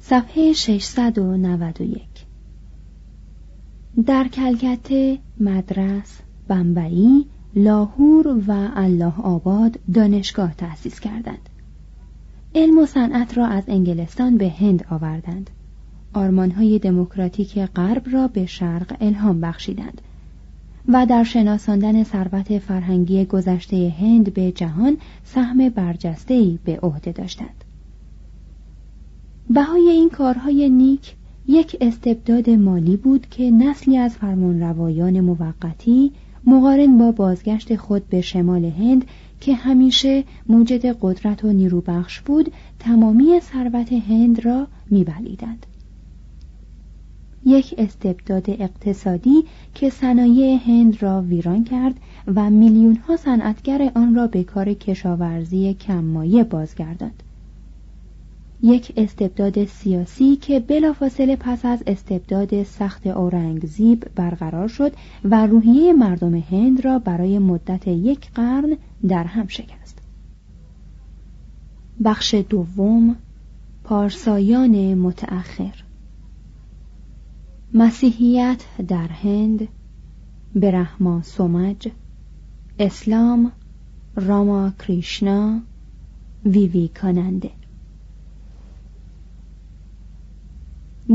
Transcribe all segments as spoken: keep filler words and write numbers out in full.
صفحه ششصد و نود و یک. در کلکته، مدرس، بمبئی، لاهور و الله آباد دانشگاه تأسیس کردند. علم و صنعت را از انگلستان به هند آوردند. آرمانهای دموکراتیک غرب را به شرق الهام بخشیدند و در شناساندن ثروت فرهنگی گذشته هند به جهان سهم برجسته‌ای به عهده داشتند. بهای این کارهای نیک یک استبداد مالی بود که نسلی از فرمانروایان موقتی مقارن با بازگشت خود به شمال هند که همیشه موجد قدرت و نیروبخش بود، تمامی ثروت هند را می‌بلیدند. یک استبداد اقتصادی که صنایع هند را ویران کرد و میلیون‌ها صنعتگر آن را به کار کشاورزی کم‌مایه بازگرداند. یک استبداد سیاسی که بلافاصله پس از استبداد سخت اورنگزیب برقرار شد و روحیه مردم هند را برای مدت یک قرن در هم شکست. بخش دوم، پارسایان متأخر. مسیحیت در هند، برهما سمج، اسلام، راماکریشنا، ویویکاننده.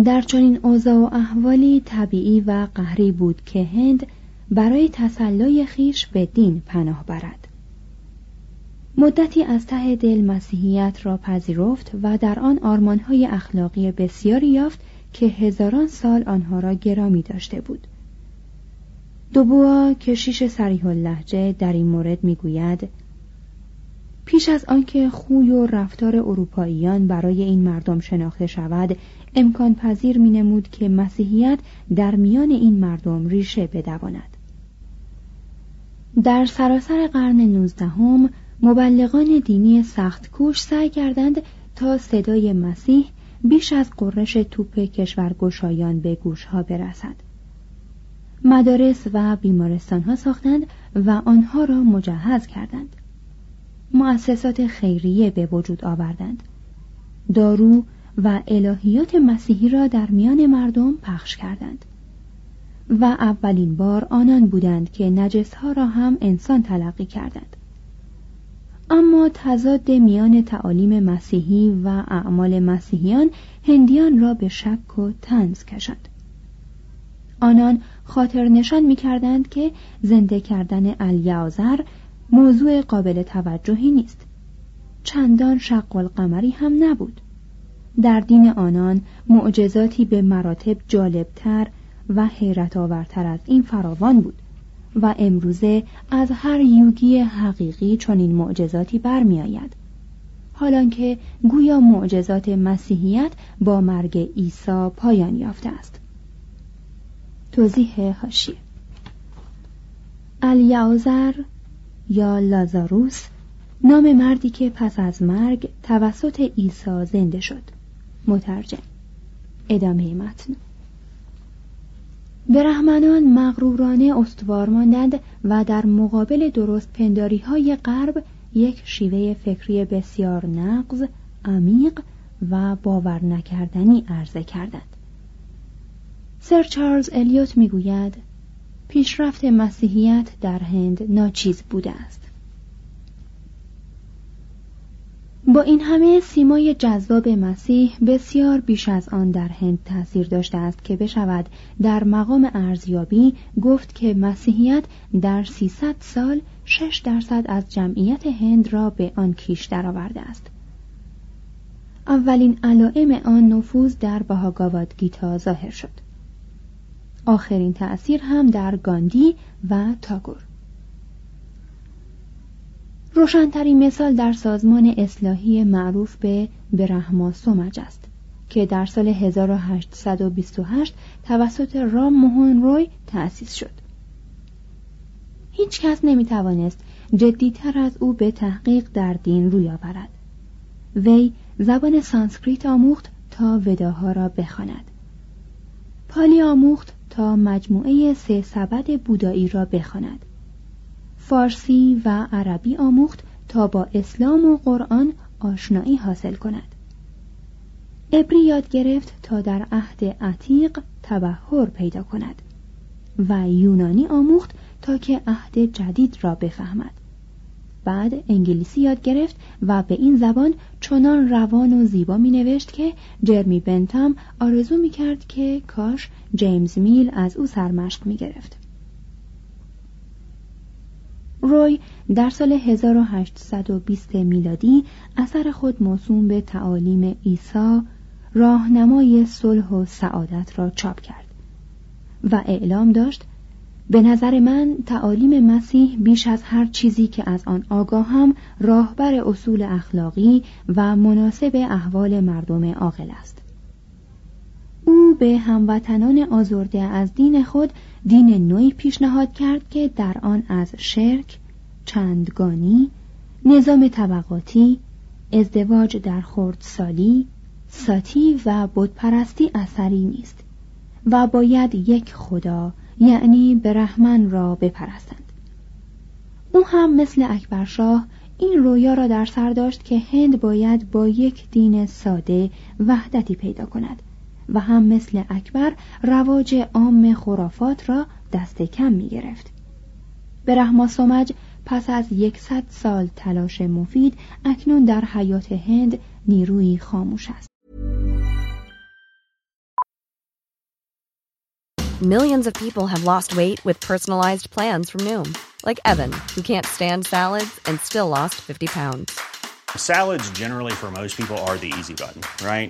در چنین اوضاع و احوالی طبیعی و قهری بود که هند برای تسلای خیش به دین پناه برد. مدتی از ته دل مسیحیت را پذیرفت و در آن آرمانهای اخلاقی بسیاری یافت که هزاران سال آنها را گرامی داشته بود. دوبوا کشیش صریح اللهجه در این مورد میگوید: پیش از آنکه خوی و رفتار اروپاییان برای این مردم شناخته شود، امکان پذیر می نمود که مسیحیت در میان این مردم ریشه بدواند. در سراسر قرن نوزدهم مبلغان دینی سخت کوش سعی کردند تا صدای مسیح بیش از قرش توپ کشورگشایان به گوشها برسد. مدارس و بیمارستانها ساختند و آنها را مجهز کردند. مؤسسات خیریه به وجود آوردند. دارو و الهیات مسیحی را در میان مردم پخش کردند و اولین بار آنان بودند که نجس‌ها را هم انسان تلقی کردند. اما تضاد میان تعالیم مسیحی و اعمال مسیحیان هندیان را به شک و طنز کشاند. آنان خاطر نشان می‌کردند که زنده کردن الیعازر موضوع قابل توجهی نیست چندان شق القمری هم نبود. در دین آنان معجزاتی به مراتب جالبتر و حیرت‌آورتر از این فراوان بود و امروزه از هر یوگی حقیقی چنین معجزاتی برمی‌آید. حالانکه گویا معجزات مسیحیت با مرگ عیسی پایان یافته است. توضیح حاشیه: الیعازر یا لازاروس نام مردی که پس از مرگ توسط عیسی زنده شد. مترجم. ادامه متن. برهمنان مغرورانه استوار ماندند و در مقابل درست پنداری‌های غرب یک شیوه فکری بسیار نقض، عمیق و باور نکردنی عرضه کردند. سر چارلز الیوت میگوید پیشرفت مسیحیت در هند ناچیز بوده است. با این همه سیمای جذاب مسیح بسیار بیش از آن در هند تأثیر داشته است که بشود در مقام ارزیابی گفت که مسیحیت در سیصد سال شش درصد از جمعیت هند را به آن کیش درآورده است. اولین علائم آن نفوذ در بهاگاواد گیتا ظاهر شد. آخرین تأثیر هم در گاندی و تاگور. روشن‌ترین مثال در سازمان اصلاحی معروف به برهما سمج است که در سال هزار و هشتصد و بیست و هشت توسط رام موهان روی تأسیس شد. هیچ کس نمی‌توانست جدی‌تر از او به تحقیق در دین روی آورد. وی زبان سانسکریت آموخت تا وداها را بخواند. پالی آموخت تا مجموعه سه سبد بودایی را بخواند. فارسی و عربی آموخت تا با اسلام و قرآن آشنایی حاصل کند. عبری یاد گرفت تا در عهد عتیق تبحر پیدا کند و یونانی آموخت تا که عهد جدید را بفهمد. بعد انگلیسی یاد گرفت و به این زبان چنان روان و زیبا می نوشت که جرمی بنتام آرزو می کرد که کاش جیمز میل از او سرمشق می گرفت. روی در سال هزار و هشتصد و بیست میلادی اثر خود موسوم به تعالیم عیسی، راهنمای صلح و سعادت را چاپ کرد و اعلام داشت: به نظر من تعالیم مسیح بیش از هر چیزی که از آن آگاهم راهبر اصول اخلاقی و مناسب احوال مردم عاقل است. او به هموطنان آزرده از دین خود دین نوعی پیشنهاد کرد که در آن از شرک، چندگانی، نظام طبقاتی، ازدواج در خردسالی، ساتی و بتپرستی اثری نیست و باید یک خدا، یعنی برهمن، را بپرستند. او هم مثل اکبرشاه این رویا را در سر داشت که هند باید با یک دین ساده وحدتی پیدا کند و هم مثل اکبر رواج عام خرافات را دست کم می گرفت. برهما سمج پس از صد سال تلاش مفید اکنون در حیات هند نیروی خاموش است. Millions of people have lost weight with personalized plans from Noom, like Evan, who can't stand salads and still lost fifty pounds. Salads generally for most people are the easy button, right?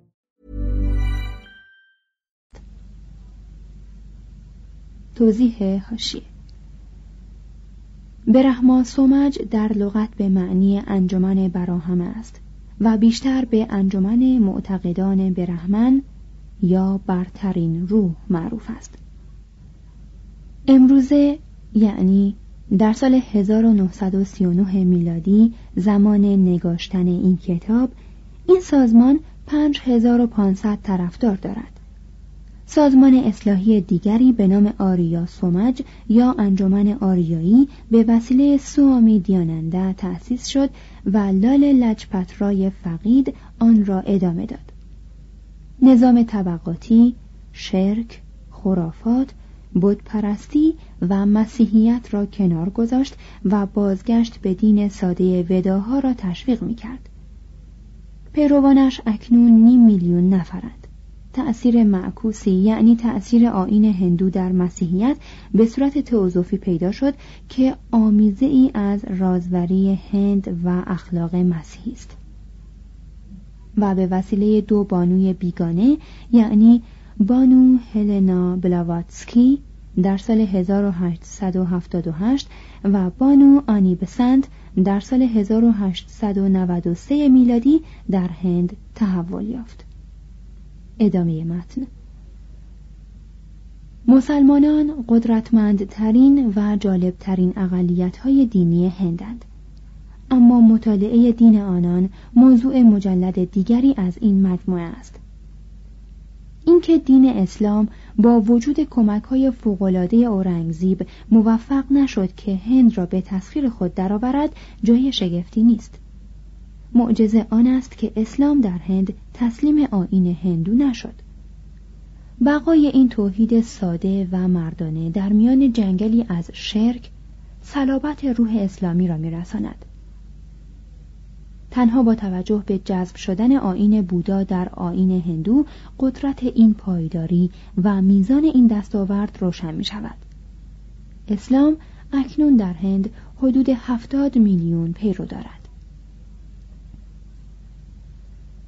توضیح حاشیه: برهما سمج در لغت به معنی انجمن براهم است و بیشتر به انجمن معتقدان برهمن یا برترین روح معروف است. امروزه یعنی در سال هزار و نهصد و سی و نه میلادی زمان نگاشتن این کتاب این سازمان پنج هزار و پانصد طرفدار دارد. سازمان اصلاحی دیگری به نام آریا سمج یا انجمن آریایی به وسیله سوامی دیانندا تأسیس شد و لال لجپت رای فقید آن را ادامه داد. نظام طبقاتی، شرک، خرافات، بتپرستی و مسیحیت را کنار گذاشت و بازگشت به دین ساده وداها را تشویق می‌کرد. پیروانش اکنون نیم میلیون نفرند. تأثیر معکوسی یعنی تأثیر آیین هندو در مسیحیت به صورت تئوسوفی پیدا شد که آمیزه ای از رازوری هند و اخلاق مسیحی است و به وسیله دو بانوی بیگانه یعنی بانو هلنا بلاواتسکی در سال هزار و هشتصد و هفتاد و هشت و بانو آنی بسنت در سال هزار و هشتصد و نود و سه میلادی در هند تحول یافت. ادامه متن. مسلمانان قدرتمندترین و جالبترین اقلیت‌های دینی هندند، اما مطالعه دین آنان موضوع مجلد دیگری از این مجموعه است. اینکه دین اسلام با وجود کمک‌های فوق‌العاده اورنگزیب موفق نشد که هند را به تسخیر خود درآورد جای شگفتی نیست. معجزه آن است که اسلام در هند تسلیم آیین هندو نشد. بقای این توحید ساده و مردانه در میان جنگلی از شرک صلابت روح اسلامی را می‌رساند. تنها با توجه به جذب شدن آیین بودا در آیین هندو قدرت این پایداری و میزان این دستاورد روشن می شود. اسلام اکنون در هند حدود هفتاد میلیون پیرو دارد.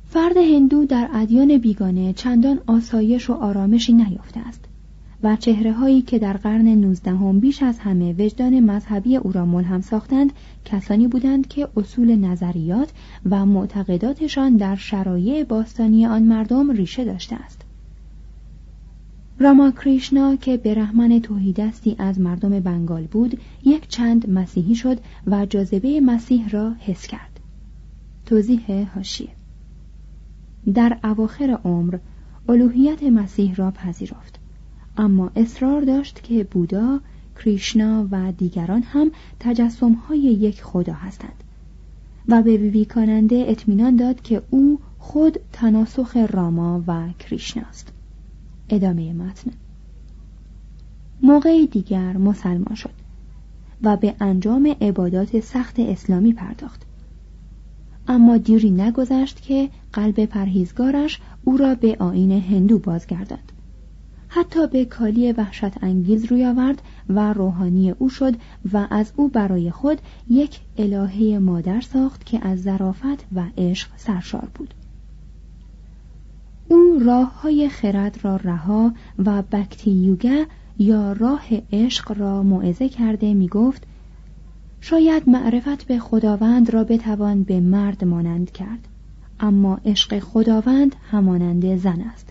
فرد هندو در ادیان بیگانه چندان آسایش و آرامشی نیافته است و چهره هایی که در قرن نوزدهم بیش از همه وجدان مذهبی او را ملهم ساختند کسانی بودند که اصول نظریات و معتقداتشان در شرایع باستانی آن مردم ریشه داشته است. راماکریشنا که برهمن توحیدستی از مردم بنگال بود یک چند مسیحی شد و جاذبه مسیح را حس کرد. توضیح حاشیه. در اواخر عمر الوهیت مسیح را پذیرفت، اما اصرار داشت که بودا، کریشنا و دیگران هم تجسم‌های یک خدا هستند و به ویویکانندا اطمینان داد که او خود تناسخ راما و کریشنا است. ادامه متن. موقعی دیگر مسلمان شد و به انجام عبادات سخت اسلامی پرداخت، اما دیری نگذشت که قلب پرهیزگارش او را به آیین هندو بازگرداند. حتی به کالی وحشت انگیز روی آورد و روحانی او شد و از او برای خود یک الهه مادر ساخت که از ظرافت و عشق سرشار بود. او راه های خرد را رها و بکتی یوگا یا راه عشق را موعظه کرده می گفت شاید معرفت به خداوند را بتوان به مرد مانند کرد، اما عشق خداوند همانند زن است.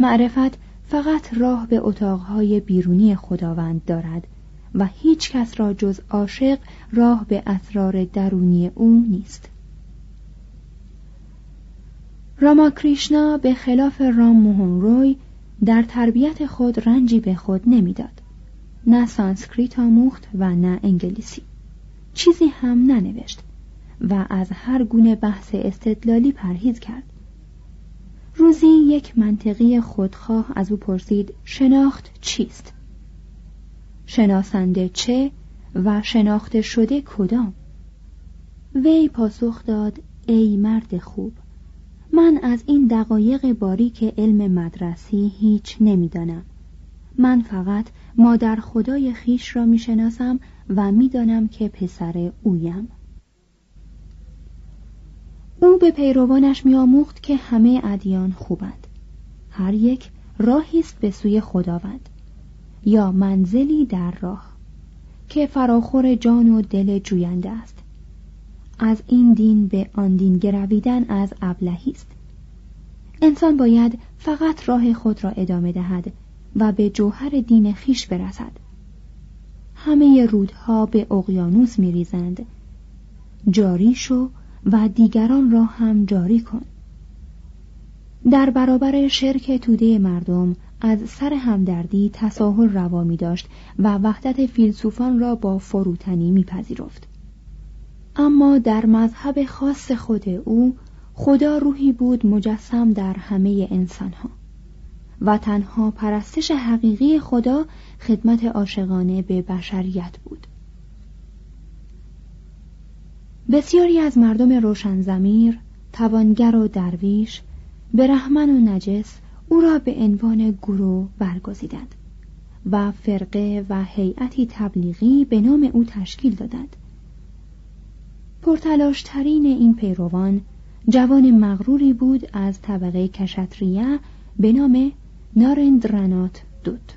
معرفت فقط راه به اتاقهای بیرونی خداوند دارد و هیچ کس را جز عاشق راه به اسرار درونی او نیست. راماکریشنا به خلاف رام موهان روی در تربیت خود رنجی به خود نمیداد. نه سانسکریت آموخت و نه انگلیسی. چیزی هم ننوشت و از هر گونه بحث استدلالی پرهیز کرد. روزی یک منطقی خودخواه از او پرسید شناخت چیست؟ شناسنده چه و شناخته شده کدام؟ وی پاسخ داد ای مرد خوب، من از این دقایق باریک علم مدرسی هیچ نمیدانم. من فقط مادر خدای خیش را میشناسم و میدانم که پسر اویم. او به پیروانش می‌آموخت که همه ادیان خوبند، هر یک راهی است به سوی خداوند یا منزلی در راه که فراخور جان و دل جوینده است. از این دین به آن دین گرویدن از ابلهی است. انسان باید فقط راه خود را ادامه دهد و به جوهر دین خویش برسد. همه رودها به اقیانوس می ریزند. جاری شو و دیگران را هم جاری کن. در برابر شرک توده مردم از سر همدردی تساهل روا می داشت و وحدت فیلسوفان را با فروتنی می پذیرفت. اما در مذهب خاص خود او خدا روحی بود مجسم در همه انسانها و تنها پرستش حقیقی خدا خدمت عاشقانه به بشریت بود. بسیاری از مردم روشنضمیر، توانگر و درویش، برهمن و نجس او را به عنوان گروه برگزیدند و فرقه و هیئتی تبلیغی به نام او تشکیل دادند. پرتلاشترین این پیروان جوان مغروری بود از طبقه کشتریه به نام نارندرنات دود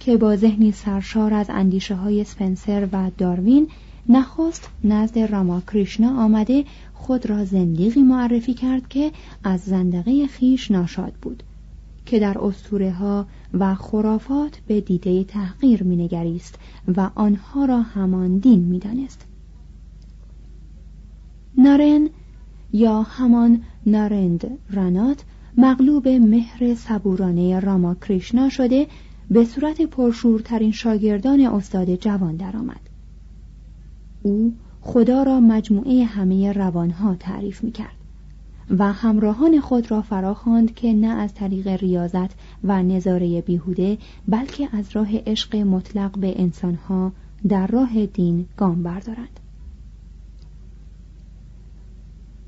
که با ذهنی سرشار از اندیشه های سپنسر و داروین نخست نزد راماکریشنا آمده خود را زندیقی معرفی کرد که از زندگی خیش ناشاد بود که در اسطوره ها و خرافات به دیده تحقیر می نگریست و آنها را همان دین می دانست. نارن یا همان نارند رنات مغلوب مهر صبورانه راماکریشنا شده به صورت پرشورترین شاگردان استاد جوان درآمد. او خدا را مجموعه همه روانها تعریف می‌کرد و همراهان خود را فراخواند که نه از طریق ریاضت و نظاره بیهوده بلکه از راه عشق مطلق به انسانها در راه دین گام بردارند.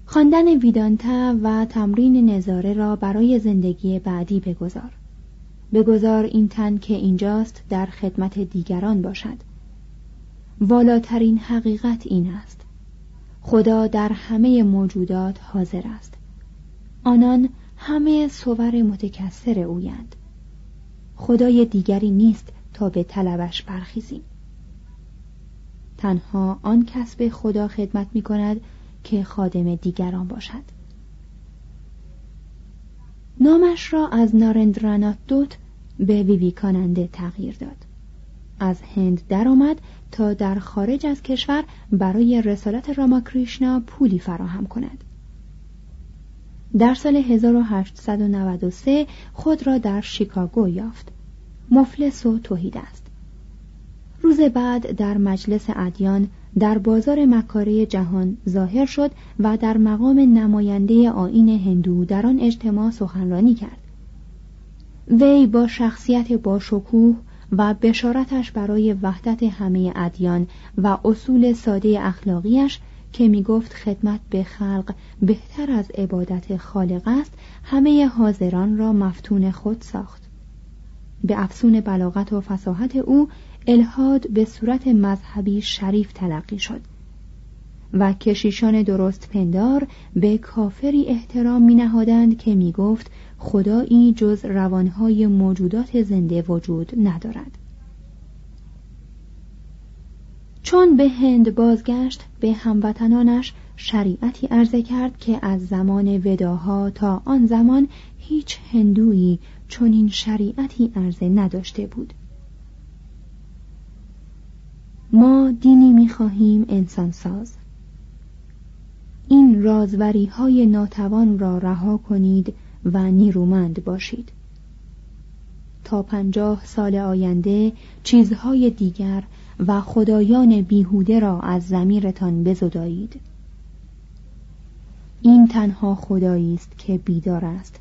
خواندن ویدانتا و تمرین نظاره را برای زندگی بعدی بگذار. بگذار این تن که اینجاست در خدمت دیگران باشد. والاترین حقیقت این است. خدا در همه موجودات حاضر است. آنان همه صور متکثر اویند. خدای دیگری نیست تا به طلبش برخیزیم. تنها آن کس به خدا خدمت می کند که خادم دیگران باشد. نامش را از نارندرنات دوت به ویویکاننده تغییر داد. از هند درآمد تا در خارج از کشور برای رسالت راماکریشنا پولی فراهم کند. در سال هزار و هشتصد و نود و سه خود را در شیکاگو یافت. مفلس و توحید است. روز بعد در مجلس ادیان در بازار مکاره جهان ظاهر شد و در مقام نماینده آیین هندو در آن اجتماع سخنرانی کرد. وی با شخصیت باشکوه و بشارتش برای وحدت همه ادیان و اصول ساده اخلاقیش که می گفت خدمت به خلق بهتر از عبادت خالق است، همه حاضران را مفتون خود ساخت. به افسون بلاغت و فصاحت او الحاد به صورت مذهبی شریف تلقی شد و کشیشان درست پندار به کافری احترام می نهادند که می گفت خدایی جز روانهای موجودات زنده وجود ندارد. چون به هند بازگشت به هموطنانش شریعتی عرضه کرد که از زمان وداها تا آن زمان هیچ هندویی چنین شریعتی عرضه نداشته بود. ما دینی می‌خواهیم انسان‌ساز. این رازوری‌های ناتوان را رها کنید و نیرومند باشید. تا پنجاه سال آینده چیزهای دیگر و خدایان بیهوده را از ضمیرتان بزدایید. این تنها خدایی است که بیدار است،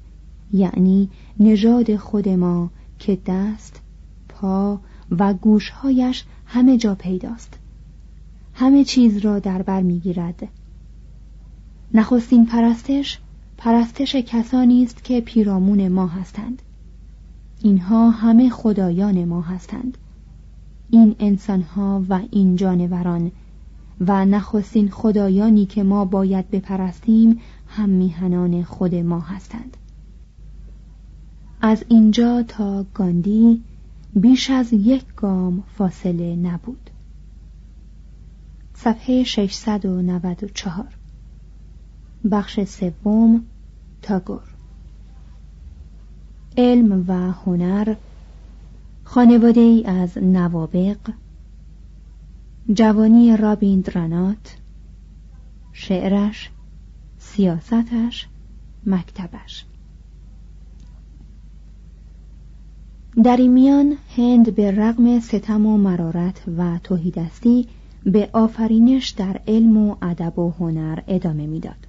یعنی نژاد خود ما که دست، پا و گوشهایش همه جا پیداست. همه چیز را در بر می‌گیرد. نخستین پرستش پرستش کسانی است که پیرامون ما هستند. اینها همه خدایان ما هستند. این انسانها و این جانوران و نخستین خدایانی که ما باید بپرستیم هم میهنان خود ما هستند. از اینجا تا گاندی بیش از یک گام فاصله نبود. صفحه ششصد و نود و چهار، بخش سوم، تاگور. علم و هنر، خانواده ای از نوابغ، جوانی رابیندرانات، شعرش، سیاستش، مکتبش. در این میان هند به رغم ستم و مرارت و تهیدستی به آفرینش در علم و ادب و هنر ادامه میداد.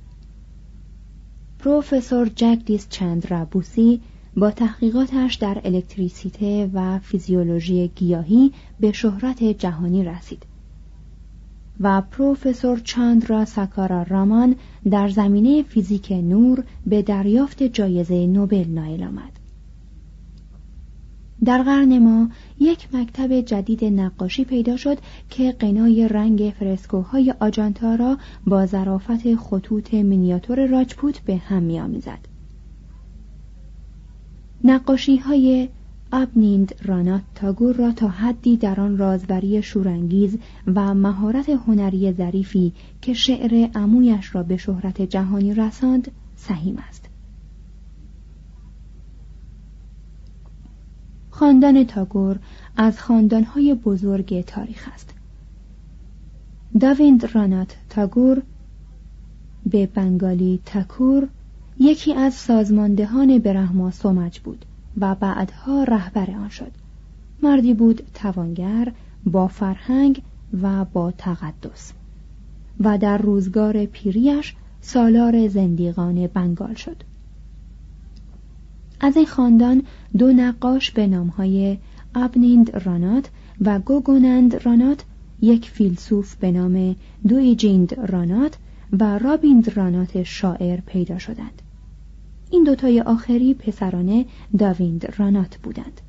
پروفسور جگدیش چندرا بوسی با تحقیقاتش در الکتریسیته و فیزیولوژی گیاهی به شهرت جهانی رسید و پروفسور چندرا ساکارا رامان در زمینه فیزیک نور به دریافت جایزه نوبل نائل آمد. در قرن ما یک مکتب جدید نقاشی پیدا شد که قنای رنگ فرسکوهای آجانتا را با ظرافت خطوط مینیاتور راجپوت به هم می‌آمیزد. نقاشی‌های رابیندرانات تاگور را تا حدی در آن رازبری شورانگیز و مهارت هنری ظریفی که شعر عمویش را به شهرت جهانی رساند سهیم است. خاندان تاگور از خاندان‌های بزرگ تاریخ است. داویندرانات تاگور به بنگالی تاکور یکی از سازماندهان برهما سمج بود و بعدها رهبر آن شد. مردی بود توانگر، با فرهنگ و با تقدس و در روزگار پیریش سالار زندیقان بنگال شد. از این خاندان دو نقاش به نامهای رابیندرانات و گوگوندرانات، یک فیلسوف به نام دویجیندرانات و رابیندرانات شاعر پیدا شدند. این دوتای آخری پسران داویندرانات بودند.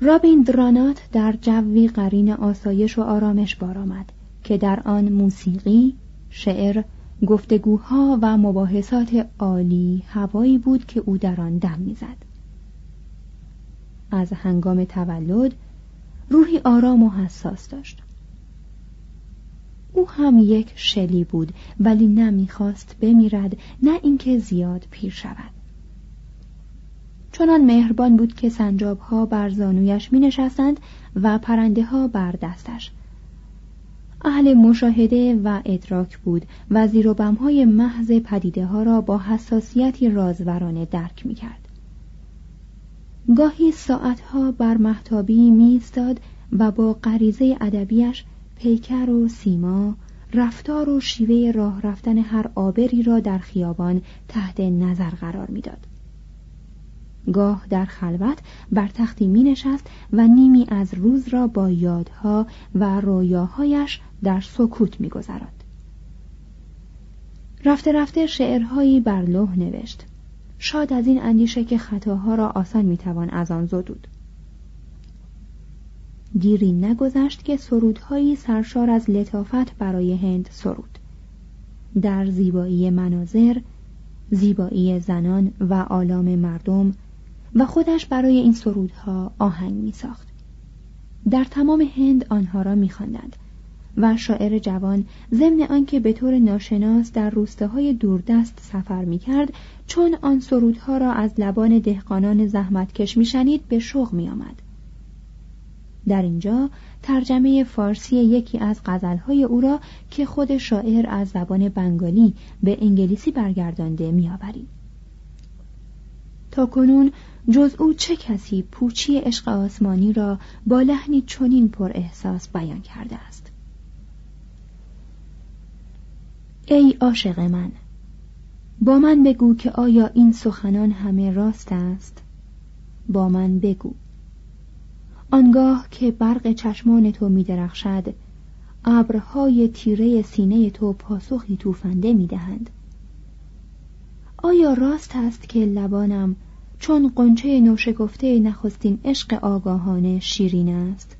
رابیندرانات در جوی قرین آسایش و آرامش بار آمد که در آن موسیقی، شعر، گفتگوها و مباحثات عالی هوایی بود که او در آن دم می‌زد. از هنگام تولد روحی آرام و حساس داشت. او هم یک شلی بود، ولی نه می‌خواست بمیرد نه اینکه زیاد پیر شود. چنان مهربان بود که سنجاب‌ها بر زانویش می‌نشستند و پرنده‌ها بر دستش. اهل مشاهده و ادراک بود و زیر و بم‌های محض پدیده‌ها را با حساسیتی رازورانه درک می‌کرد. گاهی ساعت‌ها بر مهتابی می‌ایستاد و با غریزه ادبیش پیکر و سیما، رفتار و شیوه راه رفتن هر عابری را در خیابان تحت نظر قرار می‌داد. گاه در خلوت بر تختی می‌نشست و نیمی از روز را با یادها و رویاهایش در سکوت می‌گذراند. رفته رفته شعرهایی بر لوح نوشت، شاد از این اندیشه که خطاها را آسان می‌توان از آن زدود. دیری نگذشت که سرودهایی سرشار از لطافت برای هند سرود. در زیبایی مناظر، زیبایی زنان و آلام مردم، و خودش برای این سرودها آهنگ می ساخت. در تمام هند آنها را می خواندند و شاعر جوان ضمن آنکه به طور ناشناس در روستاهای دوردست سفر می کرد، چون آن سرودها را از لبان دهقانان زحمتکش می شنید به شوق می آمد. در اینجا ترجمه فارسی یکی از غزل‌های او را که خود شاعر از زبان بنگالی به انگلیسی برگردانده می‌آوریم. تا کنون جز او چه کسی پوچی عشق آسمانی را با لحنی چنین پر احساس بیان کرده است؟ ای عاشق من، با من بگو که آیا این سخنان همه راست است؟ با من بگو. آنگاه که برق چشمان تو می درخشد، ابرهای تیره سینه تو پاسخی توفنده می دهند. آیا راست است که لبانم چون غنچه نوشکفته نخستین عشق آگاهانه شیرین است؟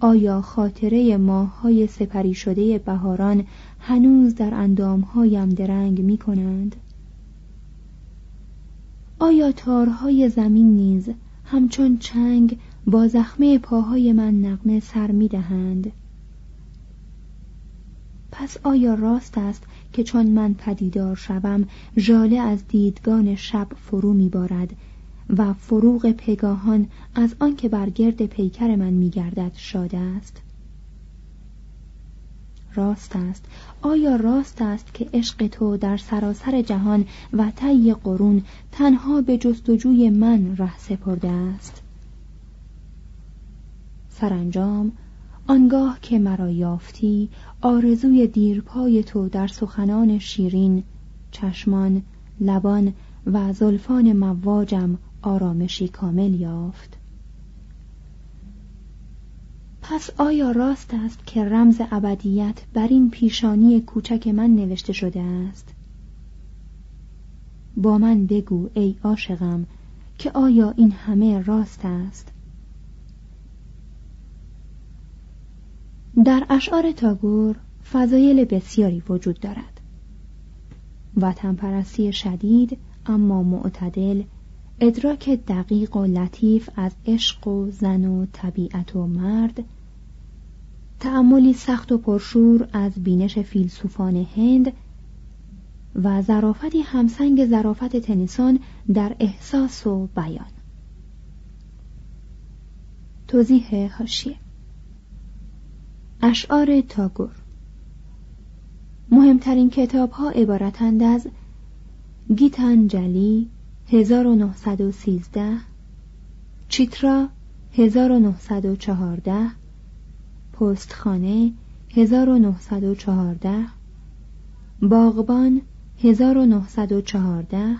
آیا خاطره ماه‌های سپری شده بهاران هنوز در اندامهایم درنگ می کنند؟ آیا تارهای زمین نیز همچون چنگ با زخمه پاهای من نغمه سر می دهند؟ پس آیا راست است که چون من پدیدار شوم، ژاله از دیدگان شب فرو می بارد و فروغ پگاهان از آن که بر گرد پیکر من می‌گردد شاد است؟ راست است، آیا راست است که عشق تو در سراسر جهان و طی قرون تنها به جستجوی من ره سپرده است؟ سرانجام آنگاه که مرا یافتی، آرزوی دیرپای تو در سخنان شیرین، چشمان، لبان و زلفان مواجم آرامشی کامل یافت. پس آیا راست است که رمز ابدیت بر این پیشانی کوچک من نوشته شده است؟ با من بگو ای عاشقم که آیا این همه راست است؟ در اشعار تاگور فضایل بسیاری وجود دارد. وطن پرستی شدید اما معتدل، ادراک دقیق و لطیف از عشق و زن و طبیعت و مرد، تأملی سخت و پرشور از بینش فیلسوفان هند و ظرافتی همسنگ ظرافت تنیسون در احساس و بیان. توضیح حاشیه: اشعار تاگور مهمترین کتاب‌ها عبارتند از گیتانجلی هزار و نهصد و سیزده، چیترا هزار و نهصد و چهارده، پستخانه هزار و نهصد و چهارده، باغبان هزار و نهصد و چهارده،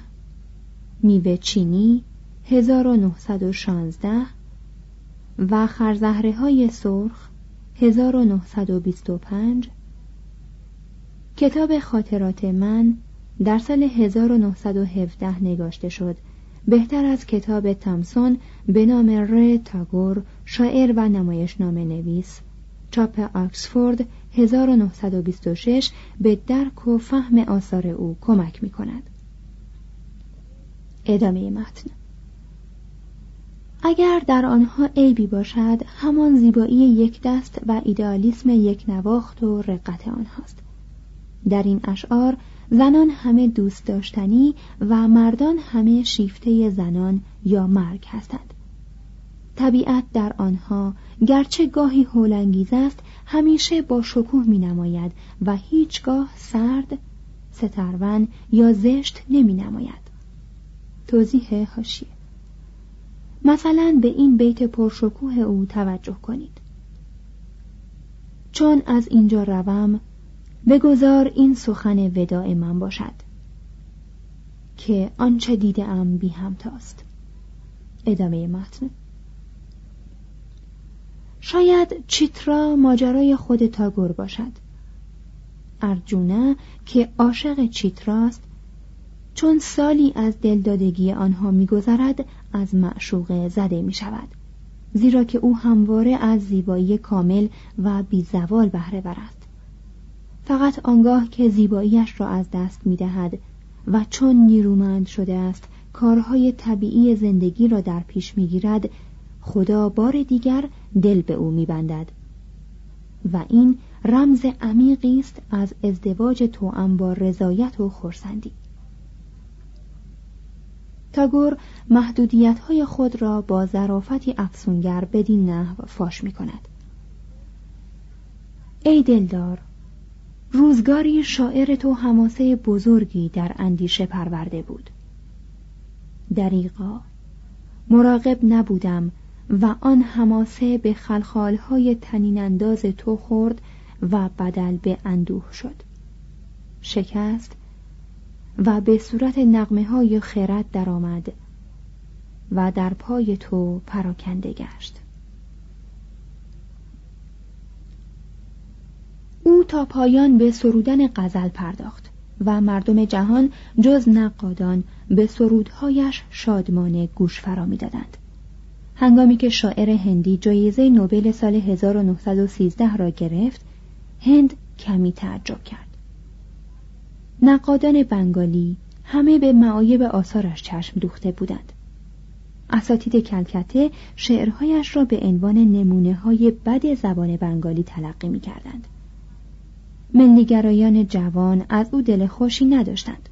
میوه‌چینی هزار و نهصد و شانزده و خرزهره‌های سرخ هزار و نهصد و بیست و پنج. کتاب خاطرات من در سال هزار و نهصد و هفده نگاشته شد، بهتر از کتاب تامسون به نام ر. تاگور، شاعر و نمایشنامه نویس، چاپ آکسفورد هزار و نهصد و بیست و شش، به درک و فهم آثار او کمک می کند. ادامه متن: اگر در آنها عیبی باشد، همان زیبایی یک دست و ایدئالیسم یک نواخت و رقت آنهاست. در این اشعار زنان همه دوست داشتنی و مردان همه شیفته زنان یا مرگ هستند. طبیعت در آنها گرچه گاهی هولانگیز است، همیشه با شکوه می نماید و هیچگاه سرد، سترون یا زشت نمی نماید. توضیح حاشیه: مثلا به این بیت پرشکوه او توجه کنید: چون از اینجا روم، بگذار این سخن وداع من باشد که آنچه دیده ام بی همتاست. ادامه متن. شاید چیترا ماجرای خود تاگور باشد. ارجونا که عاشق چیتراست، چون سالی از دلدادگی آنها می‌گذرد، از معشوقه زده می‌شود، زیرا که او همواره از زیبایی کامل و بی‌زوال بهره ور است. فقط آنگاه که زیباییش را از دست می‌دهد و چون نیرومند شده است، کارهای طبیعی زندگی را در پیش می‌گیرد، خدا بار دیگر دل به او می‌بندد. و این رمز عمیقی است از ازدواج توأم با رضایت و خرسندی. تاگور محدودیت‌های خود را با ظرافتی افسونگر بدین نحو فاش می‌کند: ای دلدار، روزگاری شاعر تو حماسه بزرگی در اندیشه پرورده بود. دریغا، مراقب نبودم و آن حماسه به خلخال‌های طنین‌انداز تو خورد و بدل به اندوه شد، شکست و به صورت نغمه‌های خرد درآمد و در پای تو پراکنده گشت. او تا پایان به سرودن غزل پرداخت و مردم جهان جز نقادان به سرودهایش شادمانه گوش فرا می‌دادند. هنگامی که شاعر هندی جایزه نوبل سال هزار و نهصد و سیزده را گرفت، هند کمی تعجب کرد. نقادان بنگالی همه به معایب آثارش چشم دوخته بودند. اساتید کلکته شعرهایش را به عنوان نمونه‌های بد زبان بنگالی تلقی می‌کردند. ملیگرایان جوان از او دل خوشی نداشتند.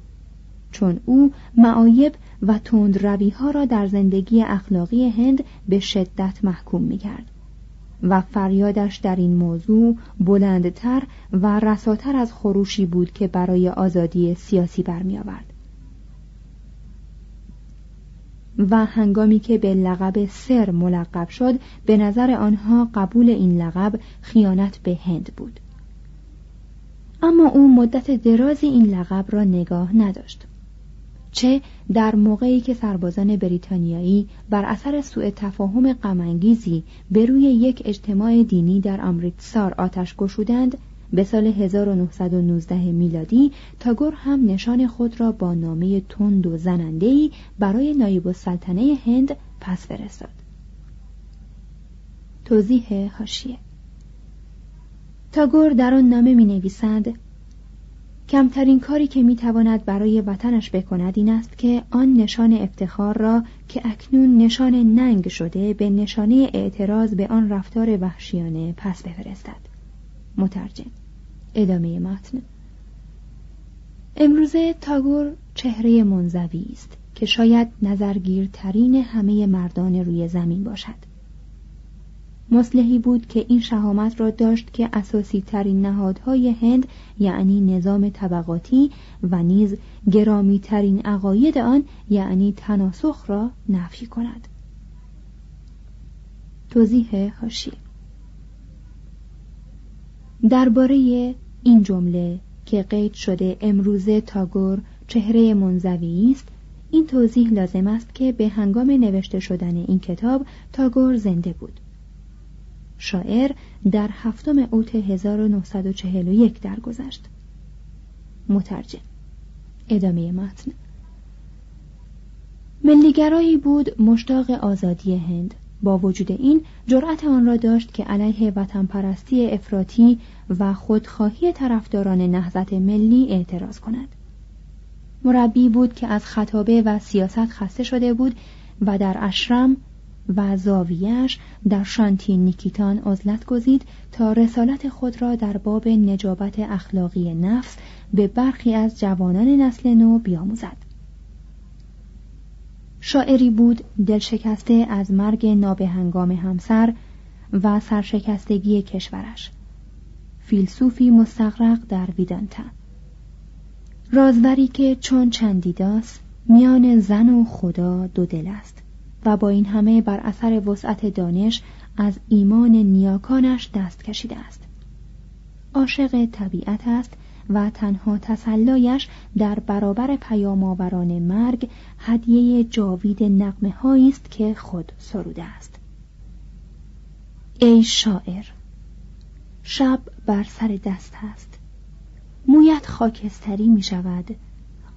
چون او معایب و تندروی‌ها را در زندگی اخلاقی هند به شدت محکوم می‌کرد و فریادش در این موضوع بلندتر و رساتر از خروشی بود که برای آزادی سیاسی برمی‌آورد. و هنگامی که به لقب سر ملقب شد، به نظر آنها قبول این لقب خیانت به هند بود. اما او مدت درازی این لقب را نگاه نداشت، چه در موقعی که سربازان بریتانیایی بر اثر سوء تفاهم غم‌انگیزی به روی یک اجتماع دینی در امریتسار آتش گشودند، به سال هزار و نهصد و نوزده میلادی تاگور هم نشان خود را با نامه تند و زننده‌ای برای نایب السلطنه هند پس فرستاد. توضیح حاشیه: تاگور در آن نامه می نویسد: کمترین کاری که می تواند برای وطنش بکند این است که آن نشان افتخار را که اکنون نشان ننگ شده به نشانه اعتراض به آن رفتار وحشیانه پس بفرستد. مترجم. ادامه متن. امروزه تاگور چهره منزوی است که شاید نظرگیرترین همه مردان روی زمین باشد. مصلحی بود که این شهامت را داشت که اساسی ترین نهادهای هند، یعنی نظام طبقاتی و نیز گرامی ترین عقاید آن، یعنی تناسخ را نفی کند. توضیح حاشیه: درباره این جمله که قید شده امروزه تاگور چهره منزوی است، این توضیح لازم است که به هنگام نوشته شدن این کتاب تاگور زنده بود. شاعر در هفتم اوت هزار و نهصد و چهل و یک درگذشت. مترجم. ادامه متن. ملی‌گرایی بود مشتاق آزادی هند، با وجود این جرأت آن را داشت که علیه وطن پرستی افراطی و خودخواهی طرفداران نهضت ملی اعتراض کند. مربی بود که از خطابه و سیاست خسته شده بود و در آشرم و زاویه‌اش در شانتی نیکیتان عزلت گزید تا رسالت خود را در باب نجابت اخلاقی نفس به برخی از جوانان نسل نو بیاموزد. شاعری بود دلشکسته از مرگ نابهنگام همسر و سرشکستگی کشورش، فیلسوفی مستغرق در ویدانتا، رازوری که چون چندیداست میان زن و خدا دو دل است و با این همه بر اثر وسعت دانش از ایمان نیاکانش دست کشیده است. عاشق طبیعت است و تنها تسلایش در برابر پیام‌آوران مرگ هدیه جاوید نغمه‌هایی است که خود سروده است. ای شاعر، شب بر سر دست است، مویت خاکستری می شود.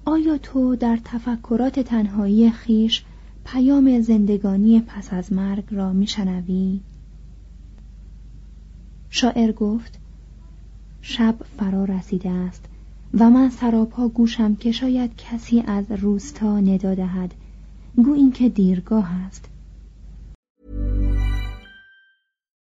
آیا تو در تفکرات تنهایی خیش پیام زندگانی پس از مرگ را میشنوی؟ شاعر گفت: شب فرا رسیده است و من سراپا گوشم که شاید کسی از روستا ندا دهد، گو این که دیرگاه است.